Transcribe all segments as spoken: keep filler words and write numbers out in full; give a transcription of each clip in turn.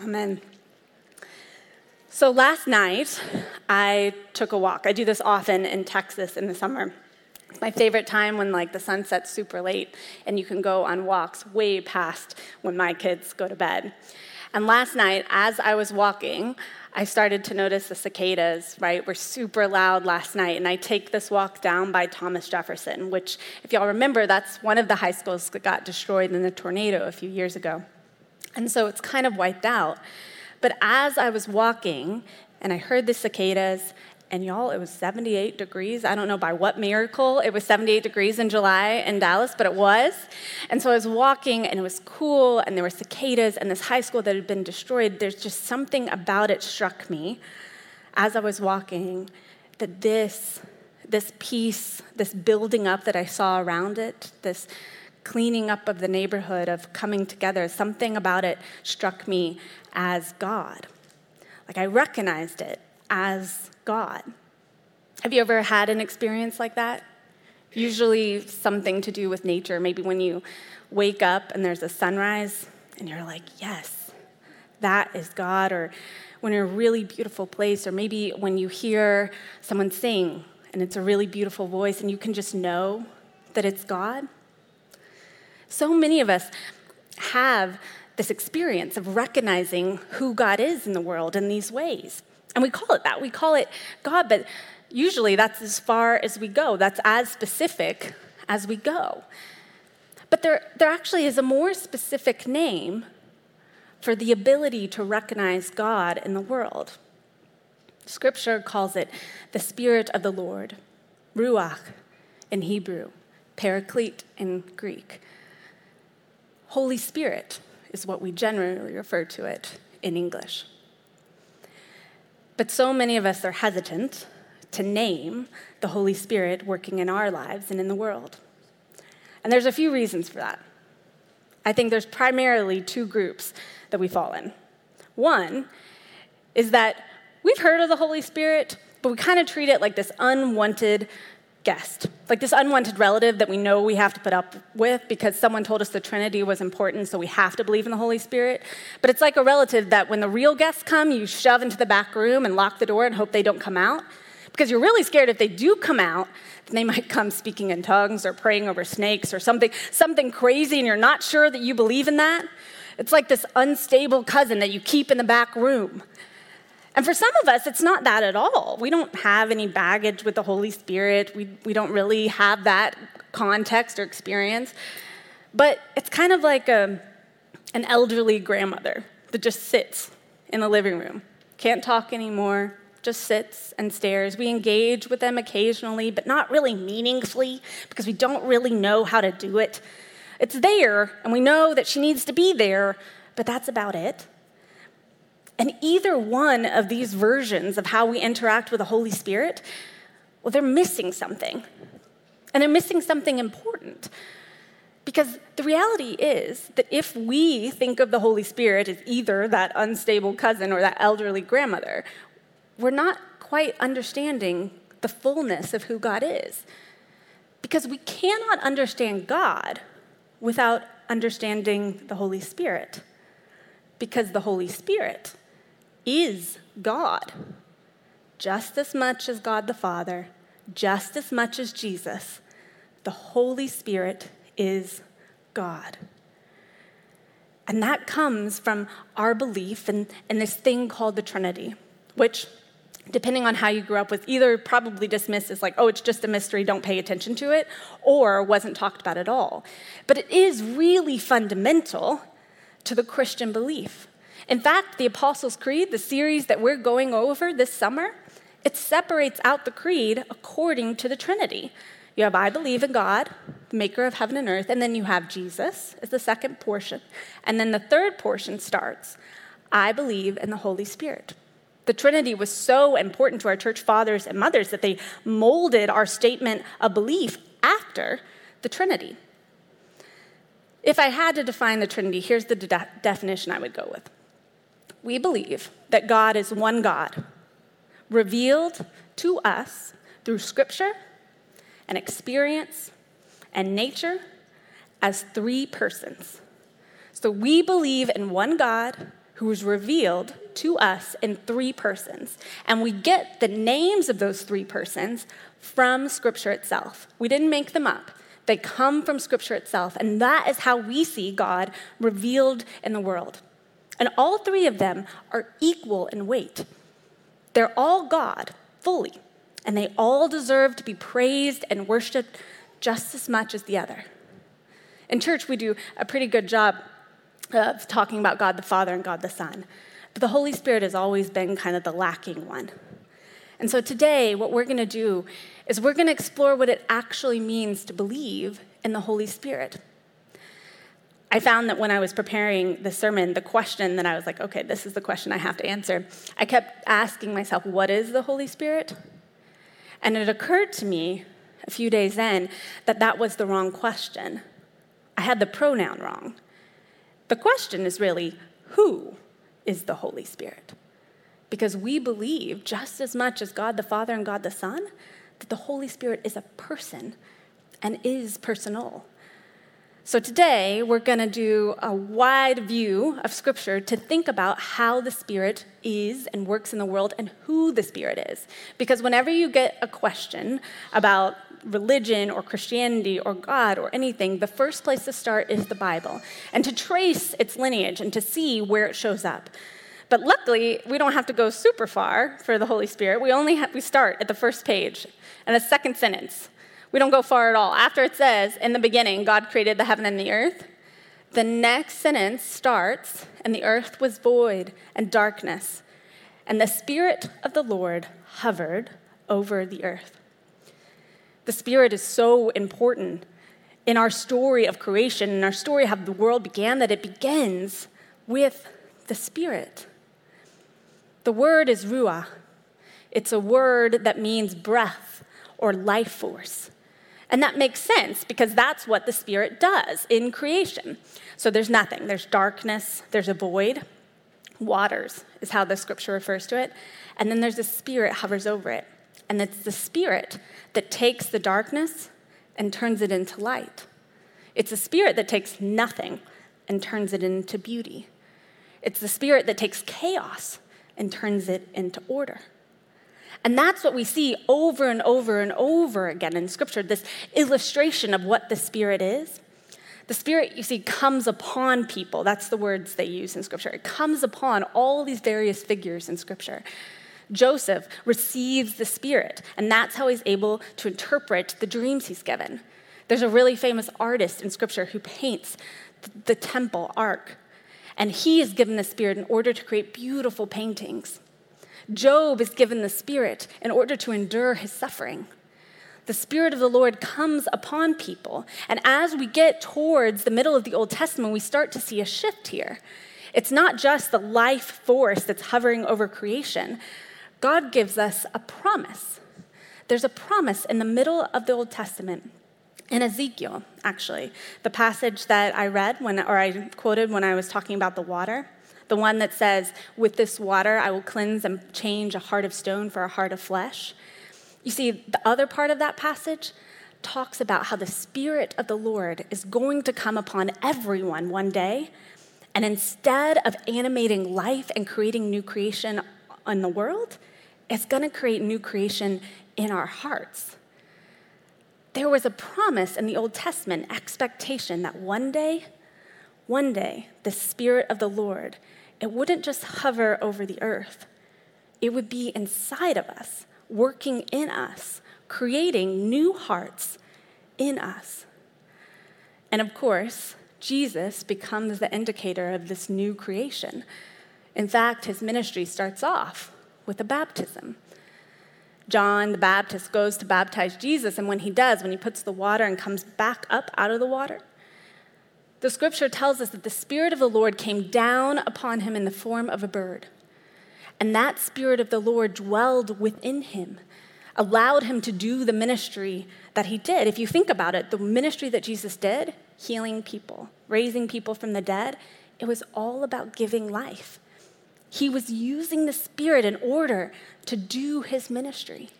Amen. So last night, I took a walk. I do this often in Texas in the summer. It's my favorite time when, like, the sun sets super late, and you can go on walks way past when my kids go to bed. And last night, as I was walking, I started to notice the cicadas, right, were super loud last night. And I take this walk down by Thomas Jefferson, which, if y'all remember, that's one of the high schools that got destroyed in the tornado a few years ago. And so it's kind of wiped out. But as I was walking, and I heard the cicadas, and y'all, it was seventy-eight degrees. I don't know by what miracle. It was seventy-eight degrees in July in Dallas, but it was. And so I was walking, and it was cool, and there were cicadas, and this high school that had been destroyed, there's just something about it struck me as I was walking, that this, this peace, this building up that I saw around it, this cleaning up of the neighborhood, of coming together, something about it struck me as God. Like, I recognized it as God. Have you ever had an experience like that? Usually something to do with nature. Maybe when you wake up and there's a sunrise and you're like, yes, that is God. Or when you're in a really beautiful place, or maybe when you hear someone sing and it's a really beautiful voice and you can just know that it's God. So many of us have this experience of recognizing who God is in the world in these ways. And we call it that. We call it God, but usually that's as far as we go. That's as specific as we go. But there, there actually is a more specific name for the ability to recognize God in the world. Scripture calls it the Spirit of the Lord, Ruach in Hebrew, Paraclete in Greek. Holy Spirit is what we generally refer to it in English. But so many of us are hesitant to name the Holy Spirit working in our lives and in the world. And there's a few reasons for that. I think there's primarily two groups that we fall in. One is that we've heard of the Holy Spirit, but we kind of treat it like this unwanted guest, like this unwanted relative that we know we have to put up with because someone told us the Trinity was important, so we have to believe in the Holy Spirit. But it's like a relative that when the real guests come, you shove into the back room and lock the door and hope they don't come out, because you're really scared if they do come out, then they might come speaking in tongues or praying over snakes or something, something crazy, and you're not sure that you believe in that. It's like this unstable cousin that you keep in the back room. And for some of us, it's not that at all. We don't have any baggage with the Holy Spirit. We, we don't really have that context or experience. But it's kind of like a, an elderly grandmother that just sits in the living room. Can't talk anymore, just sits and stares. We engage with them occasionally, but not really meaningfully, because we don't really know how to do it. It's there, and we know that she needs to be there, but that's about it. And either one of these versions of how we interact with the Holy Spirit, well, they're missing something. And they're missing something important. Because the reality is that if we think of the Holy Spirit as either that unstable cousin or that elderly grandmother, we're not quite understanding the fullness of who God is. Because we cannot understand God without understanding the Holy Spirit. Because the Holy Spirit is God, just as much as God the Father, just as much as Jesus. The Holy Spirit is God. And that comes from our belief in, in this thing called the Trinity, which, depending on how you grew up, was either probably dismissed as like, oh, it's just a mystery, don't pay attention to it, or wasn't talked about at all. But it is really fundamental to the Christian belief. In fact, the Apostles' Creed, the series that we're going over this summer, it separates out the creed according to the Trinity. You have, I believe in God, the maker of heaven and earth, and then you have Jesus as the second portion. And then the third portion starts, I believe in the Holy Spirit. The Trinity was so important to our church fathers and mothers that they molded our statement of belief after the Trinity. If I had to define the Trinity, here's the de- definition I would go with. We believe that God is one God, revealed to us through Scripture and experience and nature as three persons. So we believe in one God who was revealed to us in three persons. And we get the names of those three persons from Scripture itself. We didn't make them up. They come from Scripture itself, and that is how we see God revealed in the world. And all three of them are equal in weight. They're all God, fully, and they all deserve to be praised and worshiped just as much as the other. In church, we do a pretty good job of talking about God the Father and God the Son, but the Holy Spirit has always been kind of the lacking one. And so today, what we're going to do is we're going to explore what it actually means to believe in the Holy Spirit. I found that when I was preparing the sermon, the question that I was like, okay, this is the question I have to answer, I kept asking myself, what is the Holy Spirit? And it occurred to me a few days in that that was the wrong question. I had the pronoun wrong. The question is really, who is the Holy Spirit? Because we believe, just as much as God the Father and God the Son, that the Holy Spirit is a person and is personal. So today, we're going to do a wide view of Scripture to think about how the Spirit is and works in the world and who the Spirit is. Because whenever you get a question about religion or Christianity or God or anything, the first place to start is the Bible and to trace its lineage and to see where it shows up. But luckily, we don't have to go super far for the Holy Spirit. We only have, we start at the first page and the second sentence. We don't go far at all. After it says, in the beginning, God created the heaven and the earth, the next sentence starts, and the earth was void and darkness, and the Spirit of the Lord hovered over the earth. The Spirit is so important in our story of creation, in our story of how the world began, that it begins with the Spirit. The word is ruah. It's a word that means breath or life force. And that makes sense because that's what the Spirit does in creation. So there's nothing. There's darkness. There's a void. Waters is how the Scripture refers to it. And then there's a Spirit hovers over it. And it's the Spirit that takes the darkness and turns it into light. It's a Spirit that takes nothing and turns it into beauty. It's the Spirit that takes chaos and turns it into order. And that's what we see over and over and over again in Scripture, this illustration of what the Spirit is. The Spirit, you see, comes upon people. That's the words they use in Scripture. It comes upon all these various figures in Scripture. Joseph receives the Spirit, and that's how he's able to interpret the dreams he's given. There's a really famous artist in Scripture who paints the temple ark, and he is given the Spirit in order to create beautiful paintings. Job is given the Spirit in order to endure his suffering. The Spirit of the Lord comes upon people. And as we get towards the middle of the Old Testament, we start to see a shift here. It's not just the life force that's hovering over creation. God gives us a promise. There's a promise in the middle of the Old Testament. In Ezekiel, actually, the passage that I read when, or I quoted when I was talking about the water, the one that says, with this water I will cleanse and change a heart of stone for a heart of flesh. You see, the other part of that passage talks about how the Spirit of the Lord is going to come upon everyone one day, and instead of animating life and creating new creation in the world, it's going to create new creation in our hearts. There was a promise in the Old Testament, expectation that one day, one day, the Spirit of the Lord, it wouldn't just hover over the earth. It would be inside of us, working in us, creating new hearts in us. And of course, Jesus becomes the indicator of this new creation. In fact, his ministry starts off with a baptism. John the Baptist goes to baptize Jesus, and when he does, when he puts the water and comes back up out of the water, the Scripture tells us that the Spirit of the Lord came down upon him in the form of a bird. And that Spirit of the Lord dwelled within him, allowed him to do the ministry that he did. If you think about it, the ministry that Jesus did, healing people, raising people from the dead, it was all about giving life. He was using the Spirit in order to do his ministry.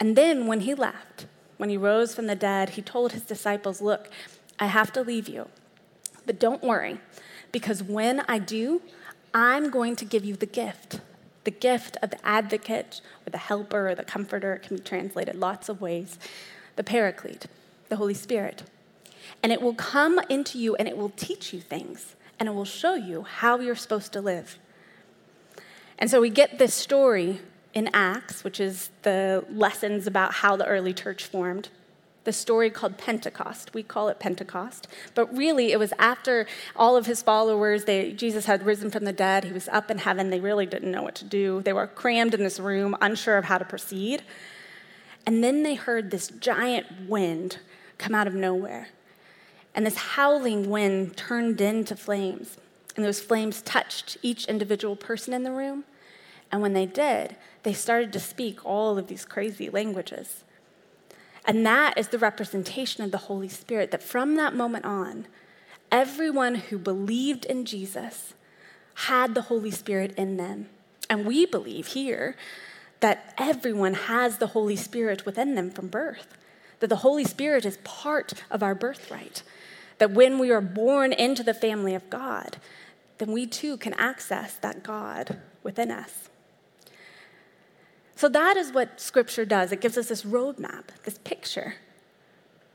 And then when he left, when he rose from the dead, he told his disciples, look, I have to leave you, but don't worry, because when I do, I'm going to give you the gift. The gift of the advocate, or the helper, or the comforter. It can be translated lots of ways. The paraclete, the Holy Spirit. And it will come into you, and it will teach you things, and it will show you how you're supposed to live. And so we get this story in Acts, which is the lessons about how the early church formed, the story called Pentecost. We call it Pentecost. But really, it was after all of his followers, they, Jesus had risen from the dead. He was up in heaven. They really didn't know what to do. They were crammed in this room, unsure of how to proceed. And then they heard this giant wind come out of nowhere. And this howling wind turned into flames. And those flames touched each individual person in the room. And when they did, they started to speak all of these crazy languages. And that is the representation of the Holy Spirit, that from that moment on, everyone who believed in Jesus had the Holy Spirit in them. And we believe here that everyone has the Holy Spirit within them from birth, that the Holy Spirit is part of our birthright. That when we are born into the family of God, then we too can access that God within us. So that is what Scripture does. It gives us this roadmap, this picture,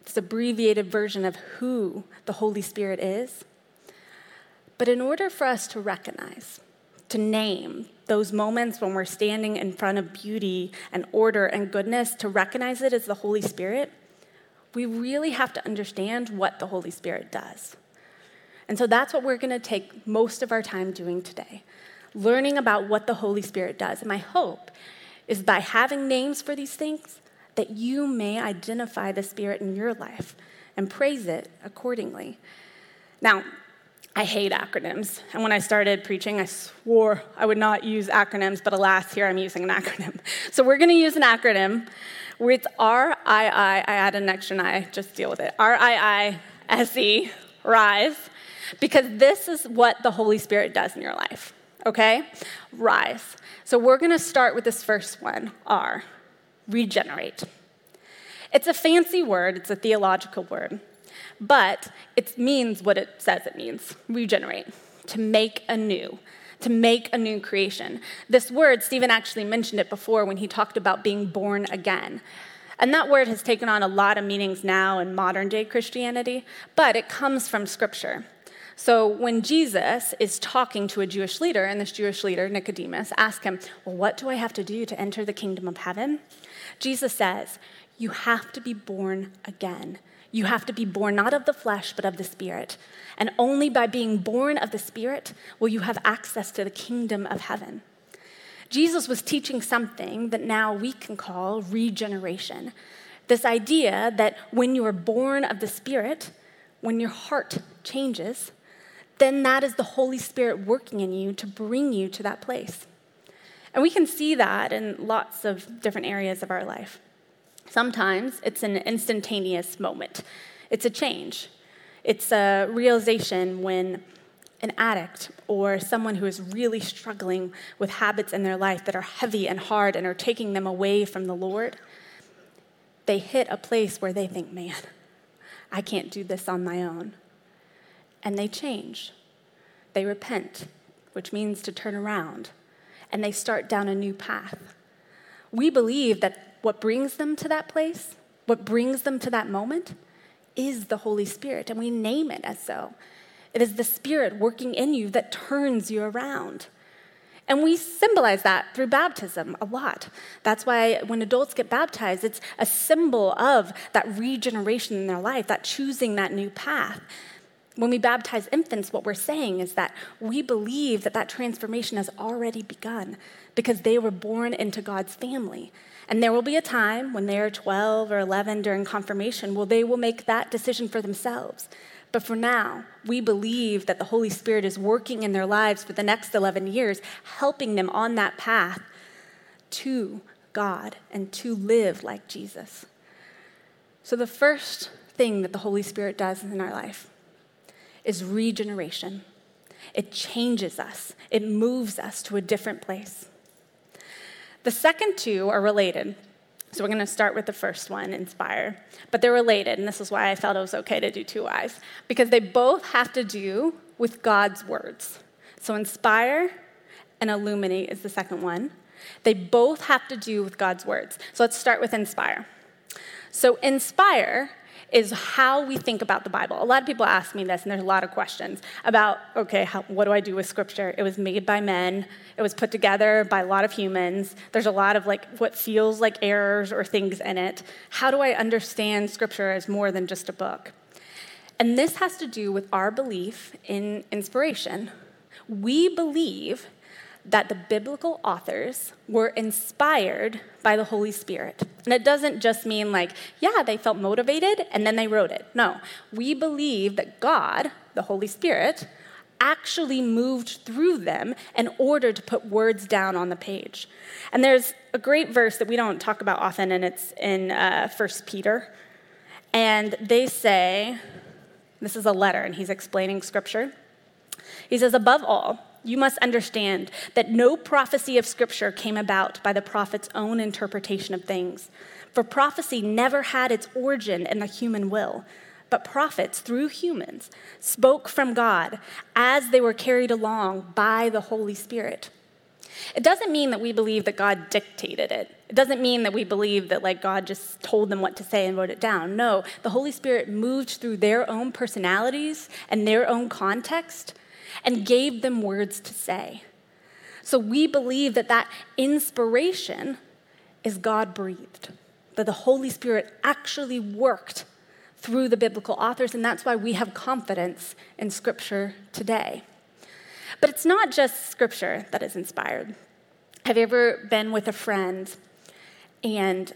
this abbreviated version of who the Holy Spirit is. But in order for us to recognize, to name those moments when we're standing in front of beauty and order and goodness, to recognize it as the Holy Spirit, we really have to understand what the Holy Spirit does. And so that's what we're going to take most of our time doing today, learning about what the Holy Spirit does. And my hope is by having names for these things that you may identify the Spirit in your life and praise it accordingly. Now, I hate acronyms. And when I started preaching, I swore I would not use acronyms, but alas, here I'm using an acronym. So we're going to use an acronym. It's R I I, I add an extra I, just deal with it. R I I S E, RISE, because this is what the Holy Spirit does in your life, okay? RISE. So we're going to start with this first one, R, regenerate. It's a fancy word, it's a theological word, but it means what it says it means, regenerate, to make anew. To make a new creation. This word, Stephen actually mentioned it before when he talked about being born again. And that word has taken on a lot of meanings now in modern day Christianity, but it comes from Scripture. So when Jesus is talking to a Jewish leader, and this Jewish leader, Nicodemus, asks him, well, what do I have to do to enter the kingdom of heaven? Jesus says, you have to be born again. You have to be born not of the flesh, but of the Spirit. And only by being born of the Spirit will you have access to the kingdom of heaven. Jesus was teaching something that now we can call regeneration. This idea that when you are born of the Spirit, when your heart changes, then that is the Holy Spirit working in you to bring you to that place. And we can see that in lots of different areas of our life. Sometimes it's an instantaneous moment. It's a change. It's a realization when an addict or someone who is really struggling with habits in their life that are heavy and hard and are taking them away from the Lord, they hit a place where they think, man, I can't do this on my own. And they change. They repent, which means to turn around, and they start down a new path. We believe that what brings them to that place, what brings them to that moment, is the Holy Spirit, and we name it as so. It is the Spirit working in you that turns you around. And we symbolize that through baptism a lot. That's why when adults get baptized, it's a symbol of that regeneration in their life, that choosing that new path. When we baptize infants, what we're saying is that we believe that that transformation has already begun because they were born into God's family. And there will be a time when they are twelve or eleven during confirmation, well, they will make that decision for themselves. But for now, we believe that the Holy Spirit is working in their lives for the next eleven years, helping them on that path to God and to live like Jesus. So the first thing that the Holy Spirit does in our life is regeneration. It changes us. It moves us to a different place. The second two are related. So we're going to start with the first one, inspire. But they're related, and this is why I felt it was okay to do two I's, because they both have to do with God's words. So inspire and illuminate is the second one. They both have to do with God's words. So let's start with inspire. So inspire is how we think about the Bible. A lot of people ask me this, and there's a lot of questions about, okay, how, what do I do with Scripture? It was made by men. It was put together by a lot of humans. There's a lot of like what feels like errors or things in it. How do I understand Scripture as more than just a book? And this has to do with our belief in inspiration. We believe that the biblical authors were inspired by the Holy Spirit. And it doesn't just mean like, yeah, they felt motivated and then they wrote it. No, we believe that God, the Holy Spirit, actually moved through them in order to put words down on the page. And there's a great verse that we don't talk about often, and it's in uh, First Peter. And they say, this is a letter, and he's explaining Scripture. He says, above all, you must understand that no prophecy of Scripture came about by the prophet's own interpretation of things. For prophecy never had its origin in the human will, but prophets, through humans, spoke from God as they were carried along by the Holy Spirit. It doesn't mean that we believe that God dictated it. It doesn't mean that we believe that like God just told them what to say and wrote it down. No, the Holy Spirit moved through their own personalities and their own context and gave them words to say. So we believe that that inspiration is God-breathed, that the Holy Spirit actually worked through the biblical authors, and that's why we have confidence in Scripture today. But it's not just Scripture that is inspired. Have you ever been with a friend and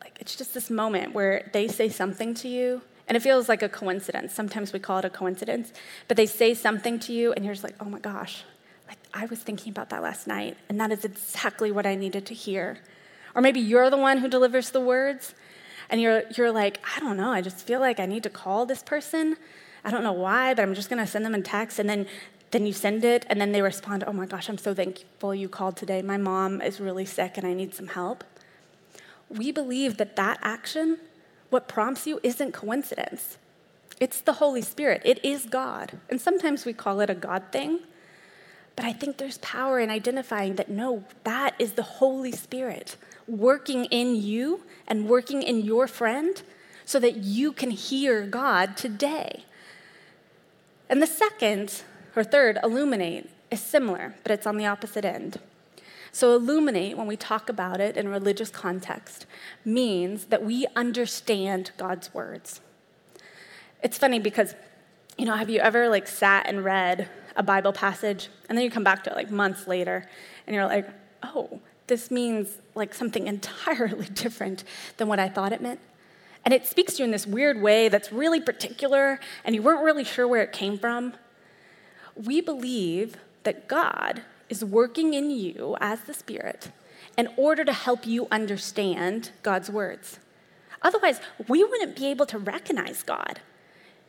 like it's just this moment where they say something to you, and it feels like a coincidence. Sometimes we call it a coincidence, but they say something to you, and you're just like, oh my gosh, like I was thinking about that last night, and that is exactly what I needed to hear. Or maybe you're the one who delivers the words, and you're you're like, I don't know, I just feel like I need to call this person. I don't know why, but I'm just gonna send them a text, and then then you send it, and then they respond, oh my gosh, I'm so thankful you called today. My mom is really sick, and I need some help. We believe that that action, what prompts you, isn't coincidence. It's the Holy Spirit. It is God. And sometimes we call it a God thing, but I think there's power in identifying that, no, that is the Holy Spirit working in you and working in your friend so that you can hear God today. And the second, or third, illuminate, is similar, but it's on the opposite end. So illuminate, when we talk about it in religious context, means that we understand God's words. It's funny because, you know, have you ever like sat and read a Bible passage and then you come back to it like months later and you're like, oh, this means like something entirely different than what I thought it meant? And it speaks to you in this weird way that's really particular and you weren't really sure where it came from. We believe that God is working in you as the Spirit in order to help you understand God's words. Otherwise, we wouldn't be able to recognize God.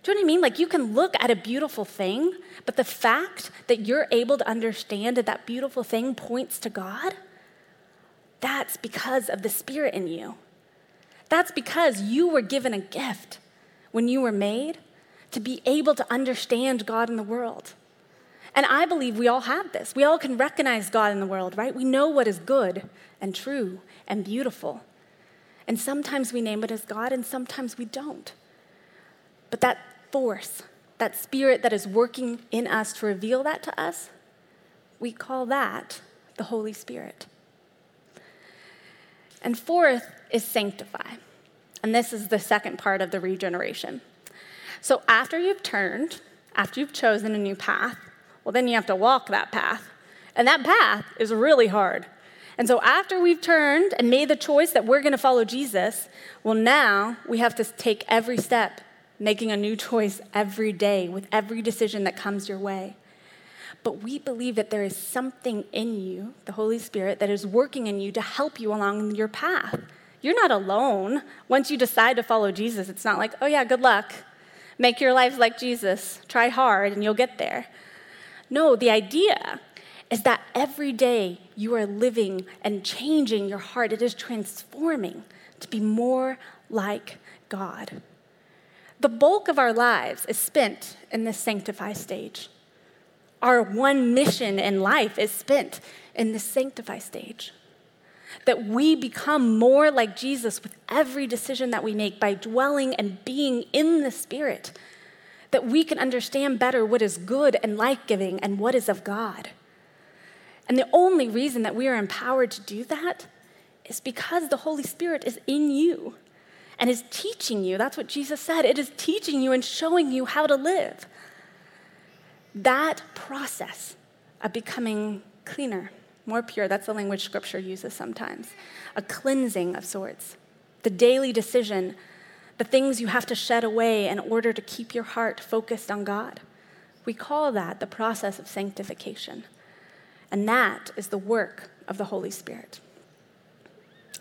Do you know what I mean? Like you can look at a beautiful thing, but the fact that you're able to understand that that beautiful thing points to God, that's because of the Spirit in you. That's because you were given a gift when you were made to be able to understand God in the world. And I believe we all have this. We all can recognize God in the world, right? We know what is good and true and beautiful. And sometimes we name it as God and sometimes we don't. But that force, that Spirit that is working in us to reveal that to us, we call that the Holy Spirit. And fourth is sanctify. And this is the second part of the regeneration. So after you've turned, after you've chosen a new path, well, then you have to walk that path. And that path is really hard. And so after we've turned and made the choice that we're going to follow Jesus, well, now we have to take every step, making a new choice every day with every decision that comes your way. But we believe that there is something in you, the Holy Spirit, that is working in you to help you along your path. You're not alone. Once you decide to follow Jesus, it's not like, oh, yeah, good luck. Make your life like Jesus. Try hard and you'll get there. No, the idea is that every day you are living and changing your heart. It is transforming to be more like God. The bulk of our lives is spent in this sanctify stage. our one mission in life is spent in the sanctify stage. That we become more like Jesus with every decision that we make by dwelling and being in the Spirit. That we can understand better what is good and life-giving and what is of God. And the only reason that we are empowered to do that is because the Holy Spirit is in you and is teaching you. That's what Jesus said. It is teaching you and showing you how to live. That process of becoming cleaner, more pure, that's the language Scripture uses sometimes, a cleansing of sorts, the daily decision, the things you have to shed away in order to keep your heart focused on God. We call that the process of sanctification. And that is the work of the Holy Spirit.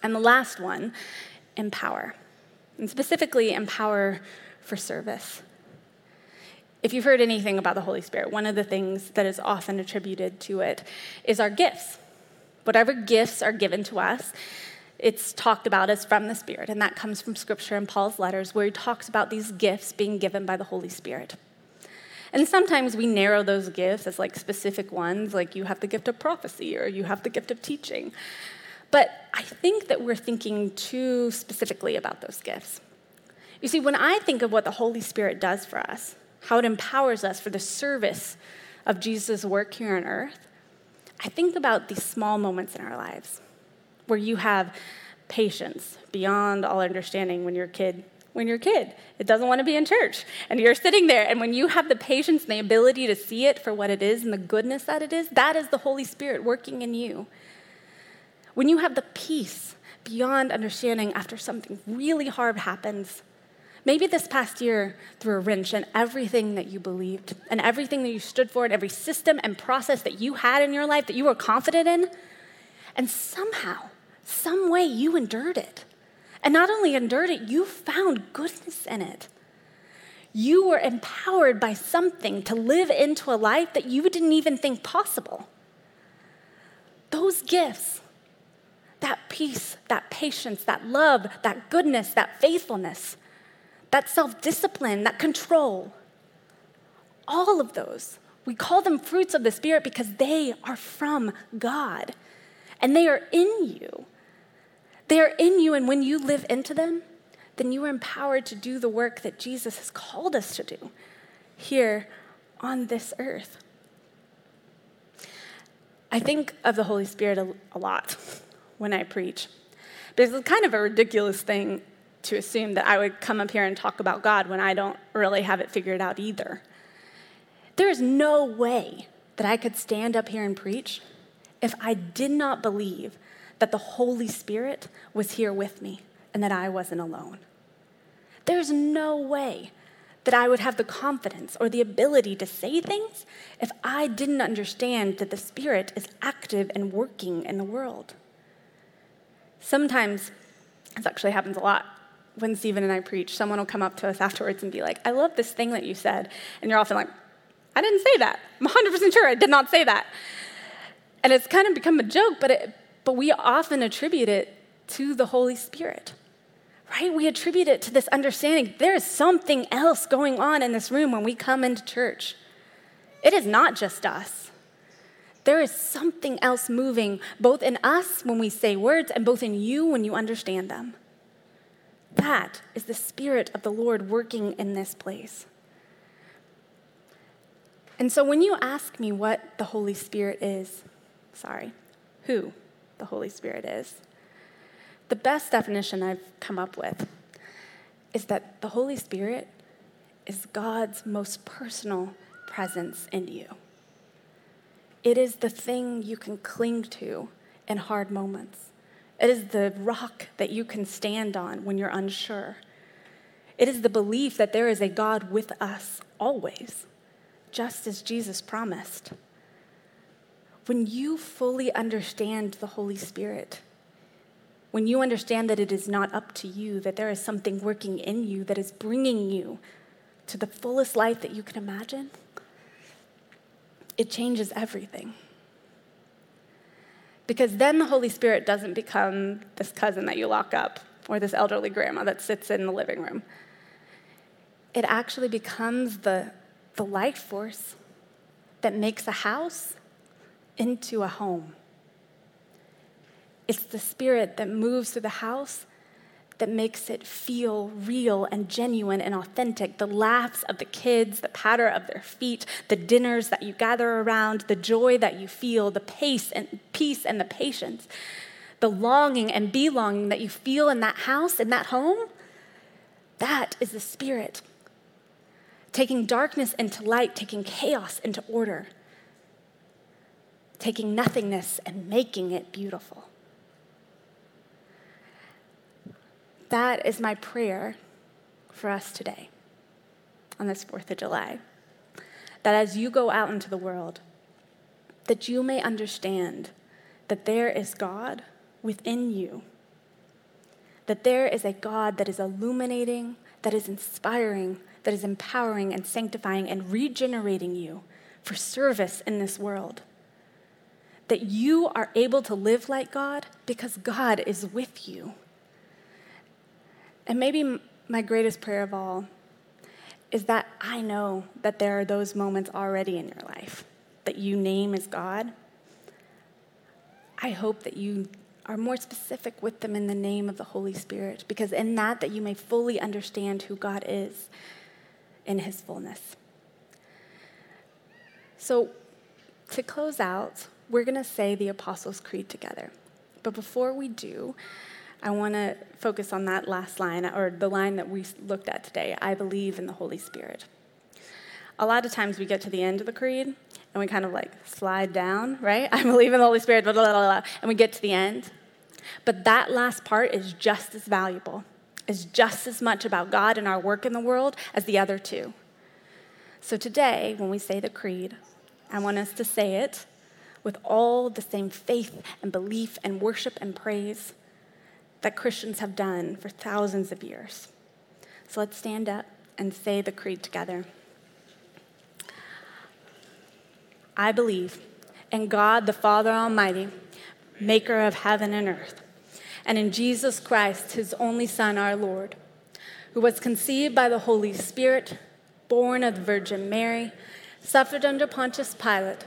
And the last one, empower. And specifically, empower for service. If you've heard anything about the Holy Spirit, one of the things that is often attributed to it is our gifts. Whatever gifts are given to us, it's talked about as from the Spirit, and that comes from Scripture and Paul's letters, where he talks about these gifts being given by the Holy Spirit. And sometimes we narrow those gifts as like specific ones, like you have the gift of prophecy or you have the gift of teaching. But I think that we're thinking too specifically about those gifts. You see, when I think of what the Holy Spirit does for us, how it empowers us for the service of Jesus' work here on earth, I think about these small moments in our lives where you have patience beyond all understanding when you're a kid. When you're a kid, it doesn't want to be in church, and you're sitting there, and when you have the patience and the ability to see it for what it is and the goodness that it is, that is the Holy Spirit working in you. When you have the peace beyond understanding after something really hard happens, maybe this past year threw a wrench in everything that you believed and everything that you stood for and every system and process that you had in your life that you were confident in, and somehow, some way you endured it. And not only endured it, you found goodness in it. You were empowered by something to live into a life that you didn't even think possible. Those gifts, that peace, that patience, that love, that goodness, that faithfulness, that self-discipline, that control, all of those, we call them fruits of the Spirit because they are from God and they are in you. They are in you, and when you live into them, then you are empowered to do the work that Jesus has called us to do here on this earth. I think of the Holy Spirit a, a lot when I preach, because it's kind of a ridiculous thing to assume that I would come up here and talk about God when I don't really have it figured out either. There is no way that I could stand up here and preach if I did not believe that the Holy Spirit was here with me and that I wasn't alone. There's no way that I would have the confidence or the ability to say things if I didn't understand that the Spirit is active and working in the world. Sometimes, this actually happens a lot, when Stephen and I preach, someone will come up to us afterwards and be like, I love this thing that you said. And you're often like, I didn't say that. I'm one hundred percent sure I did not say that. And it's kind of become a joke, but it, but we often attribute it to the Holy Spirit, right? We attribute it to this understanding there is something else going on in this room when we come into church. It is not just us. There is something else moving, both in us when we say words and both in you when you understand them. That is the Spirit of the Lord working in this place. And so when you ask me what the Holy Spirit is, sorry, who the Holy Spirit is, the best definition I've come up with is that the Holy Spirit is God's most personal presence in you. It is the thing you can cling to in hard moments. It is the rock that you can stand on when you're unsure. It is the belief that there is a God with us always, just as Jesus promised. When you fully understand the Holy Spirit, when you understand that it is not up to you, that there is something working in you that is bringing you to the fullest life that you can imagine, it changes everything. Because then the Holy Spirit doesn't become this cousin that you lock up or this elderly grandma that sits in the living room. It actually becomes the, the life force that makes a house into a home. It's the Spirit that moves through the house that makes it feel real and genuine and authentic. The laughs of the kids, the patter of their feet, the dinners that you gather around, the joy that you feel, the pace and peace and the patience, the longing and belonging that you feel in that house, in that home, that is the Spirit taking darkness into light, taking chaos into order, taking nothingness and making it beautiful. That is my prayer for us today on this fourth of July, that as you go out into the world, that you may understand that there is God within you, that there is a God that is illuminating, that is inspiring, that is empowering and sanctifying and regenerating you for service in this world, that you are able to live like God because God is with you. And maybe my greatest prayer of all is that I know that there are those moments already in your life that you name as God. I hope that you are more specific with them in the name of the Holy Spirit, because in that, that you may fully understand who God is in his fullness. So to close out, we're going to say the Apostles' Creed together. But before we do, I want to focus on that last line, or the line that we looked at today, I believe in the Holy Spirit. A lot of times we get to the end of the creed, and we kind of like slide down, right? I believe in the Holy Spirit, blah, blah, blah, blah, and we get to the end. But that last part is just as valuable, is just as much about God and our work in the world as the other two. So today, when we say the creed, I want us to say it with all the same faith and belief and worship and praise that Christians have done for thousands of years. So let's stand up and say the creed together. I believe in God the Father Almighty, maker of heaven and earth, and in Jesus Christ, his only Son, our Lord, who was conceived by the Holy Spirit, born of the Virgin Mary, suffered under Pontius Pilate,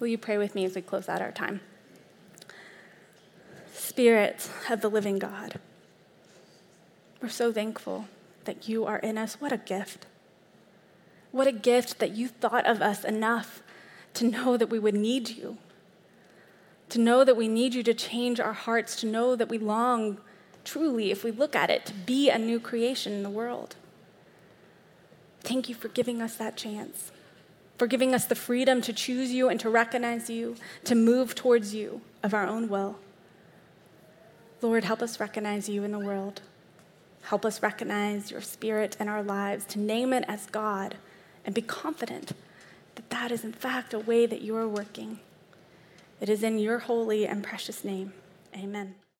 Will you pray with me as we close out our time? Spirit of the living God, we're so thankful that you are in us. What a gift. What a gift that you thought of us enough to know that we would need you, to know that we need you to change our hearts, to know that we long truly, if we look at it, to be a new creation in the world. Thank you for giving us that chance, for giving us the freedom to choose you and to recognize you, to move towards you of our own will. Lord, help us recognize you in the world. Help us recognize your Spirit in our lives, to name it as God, and be confident that that is in fact a way that you are working. It is in your holy and precious name. Amen.